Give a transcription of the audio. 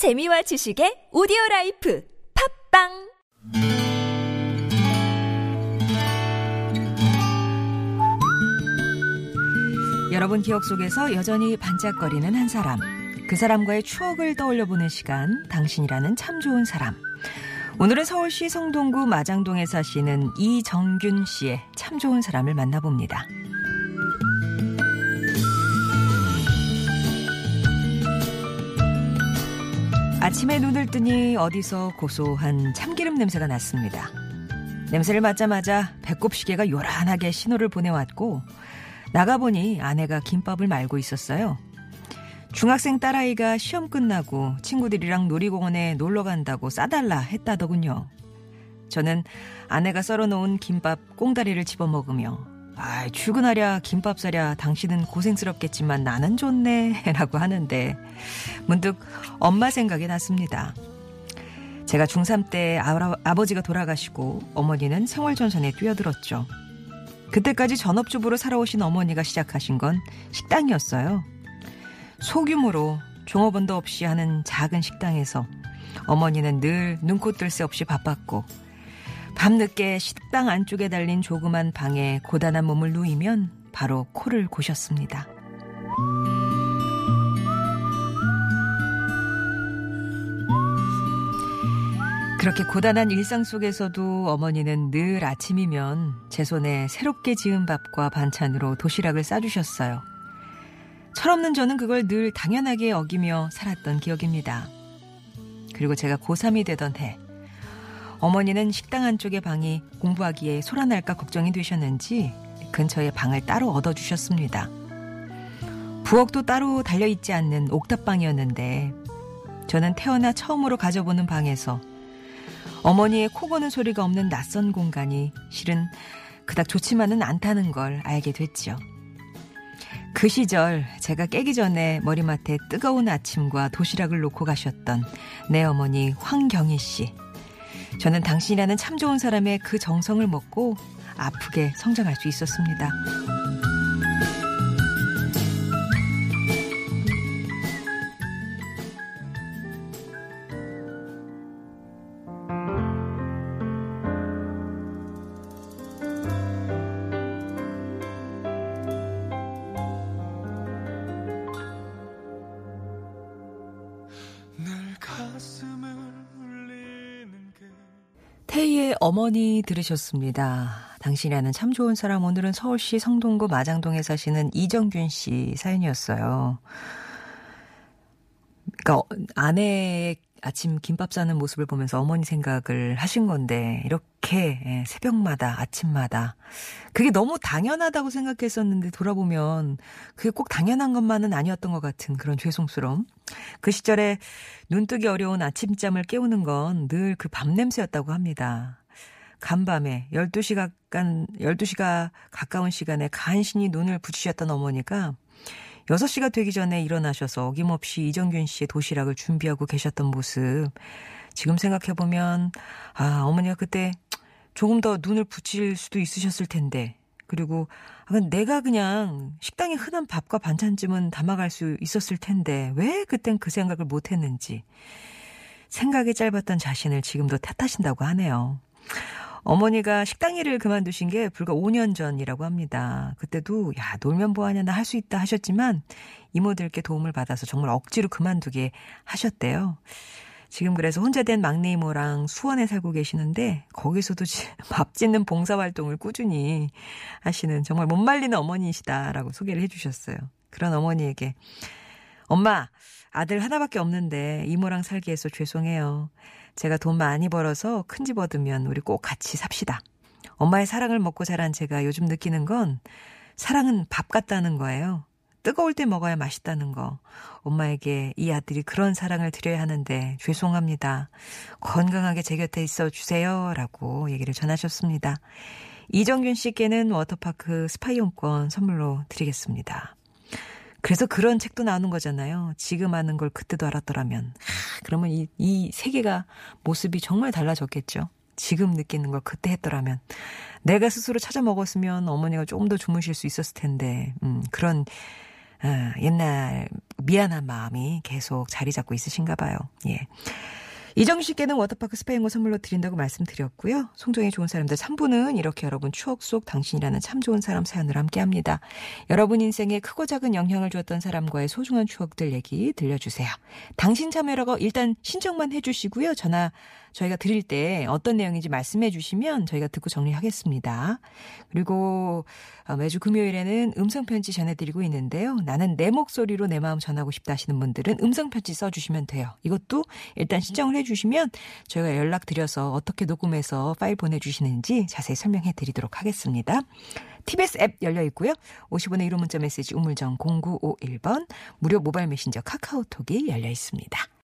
재미와 지식의 오디오라이프 팟빵 여러분 기억 속에서 여전히 반짝거리는 한 사람, 그 사람과의 추억을 떠올려보는 시간, 당신이라는 참 좋은 사람. 오늘은 서울시 성동구 마장동에 사시는 이정균 씨의 참 좋은 사람을 만나봅니다. 아침에 눈을 뜨니 어디서 고소한 참기름 냄새가 났습니다. 냄새를 맡자마자 배꼽시계가 요란하게 신호를 보내왔고 나가보니 아내가 김밥을 말고 있었어요. 중학생 딸아이가 시험 끝나고 친구들이랑 놀이공원에 놀러간다고 싸달라 했다더군요. 저는 아내가 썰어놓은 김밥 꽁다리를 집어먹으며 출근하랴 김밥 사랴 당신은 고생스럽겠지만 나는 좋네 라고 하는데 문득 엄마 생각이 났습니다. 제가 중3 때 아버지가 돌아가시고 어머니는 생활전선에 뛰어들었죠. 그때까지 전업주부로 살아오신 어머니가 시작하신 건 식당이었어요. 소규모로 종업원도 없이 하는 작은 식당에서 어머니는 늘 눈코 뜰 새 없이 바빴고 밤늦게 식당 안쪽에 달린 조그만 방에 고단한 몸을 누이면 바로 코를 고셨습니다. 그렇게 고단한 일상 속에서도 어머니는 늘 아침이면 제 손에 새롭게 지은 밥과 반찬으로 도시락을 싸주셨어요. 철없는 저는 그걸 늘 당연하게 여기며 살았던 기억입니다. 그리고 제가 고3이 되던 해, 어머니는 식당 안쪽의 방이 공부하기에 소란할까 걱정이 되셨는지 근처에 방을 따로 얻어주셨습니다. 부엌도 따로 달려있지 않는 옥탑방이었는데 저는 태어나 처음으로 가져보는 방에서 어머니의 코 고는 소리가 없는 낯선 공간이 실은 그닥 좋지만은 않다는 걸 알게 됐죠. 그 시절 제가 깨기 전에 머리맡에 뜨거운 아침과 도시락을 놓고 가셨던 내 어머니 황경희 씨. 저는 당신이라는 참 좋은 사람의 그 정성을 먹고 아프게 성장할 수 있었습니다. 태희의 어머니 들으셨습니다. 당신이라는 참 좋은 사람. 오늘은 서울시 성동구 마장동에 사시는 이정균 씨 사연이었어요. 그러니까 아내의 아침 김밥 싸는 모습을 보면서 어머니 생각을 하신 건데 이렇게 새벽마다 아침마다 그게 너무 당연하다고 생각했었는데 돌아보면 그게 꼭 당연한 것만은 아니었던 것 같은 그런 죄송스러움. 그 시절에 눈뜨기 어려운 아침잠을 깨우는 건 늘 그 밤냄새였다고 합니다. 간밤에 12시가 가까운 시간에 간신히 눈을 부치셨던 어머니가 6시가 되기 전에 일어나셔서 어김없이 이정균 씨의 도시락을 준비하고 계셨던 모습. 지금 생각해보면 어머니가 그때 조금 더 눈을 붙일 수도 있으셨을 텐데. 그리고 내가 그냥 식당의 흔한 밥과 반찬쯤은 담아갈 수 있었을 텐데 왜 그땐 그 생각을 못했는지. 생각이 짧았던 자신을 지금도 탓하신다고 하네요. 어머니가 식당 일을 그만두신 게 불과 5년 전이라고 합니다. 그때도 놀면 뭐하냐 나 할 수 있다 하셨지만 이모들께 도움을 받아서 정말 억지로 그만두게 하셨대요. 지금 그래서 혼자 된 막내 이모랑 수원에 살고 계시는데 거기서도 밥 짓는 봉사활동을 꾸준히 하시는 정말 못 말리는 어머니이시다라고 소개를 해주셨어요. 그런 어머니에게 엄마 아들 하나밖에 없는데 이모랑 살게 해서 죄송해요. 제가 돈 많이 벌어서 큰 집 얻으면 우리 꼭 같이 삽시다. 엄마의 사랑을 먹고 자란 제가 요즘 느끼는 건 사랑은 밥 같다는 거예요. 뜨거울 때 먹어야 맛있다는 거. 엄마에게 이 아들이 그런 사랑을 드려야 하는데 죄송합니다. 건강하게 제 곁에 있어 주세요. 라고 얘기를 전하셨습니다. 이정균 씨께는 워터파크 스파이용권 선물로 드리겠습니다. 그래서 그런 책도 나오는 거잖아요. 지금 아는 걸 그때도 알았더라면. 그러면 이 세계가 모습이 정말 달라졌겠죠. 지금 느끼는 걸 그때 했더라면. 내가 스스로 찾아 먹었으면 어머니가 조금 더 주무실 수 있었을 텐데. 그런 옛날 미안한 마음이 계속 자리 잡고 있으신가 봐요. 예. 이정균 씨께는 워터파크 스페인고 선물로 드린다고 말씀드렸고요. 송정의 좋은 사람들 3부는 이렇게 여러분 추억 속 당신이라는 참 좋은 사람 사연을 함께합니다. 여러분 인생에 크고 작은 영향을 주었던 사람과의 소중한 추억들 얘기 들려주세요. 당신 참여라고 일단 신청만 해주시고요. 전화 저희가 드릴 때 어떤 내용인지 말씀해 주시면 저희가 듣고 정리하겠습니다. 그리고 매주 금요일에는 음성편지 전해드리고 있는데요. 나는 내 목소리로 내 마음 전하고 싶다 하시는 분들은 음성편지 써주시면 돼요. 이것도 일단 신청을 해주시면 저희가 연락드려서 어떻게 녹음해서 파일 보내주시는지 자세히 설명해드리도록 하겠습니다. TBS 앱 열려있고요. 50원의 1호 문자 메시지 우물정 0951번 무료 모바일 메신저 카카오톡이 열려있습니다.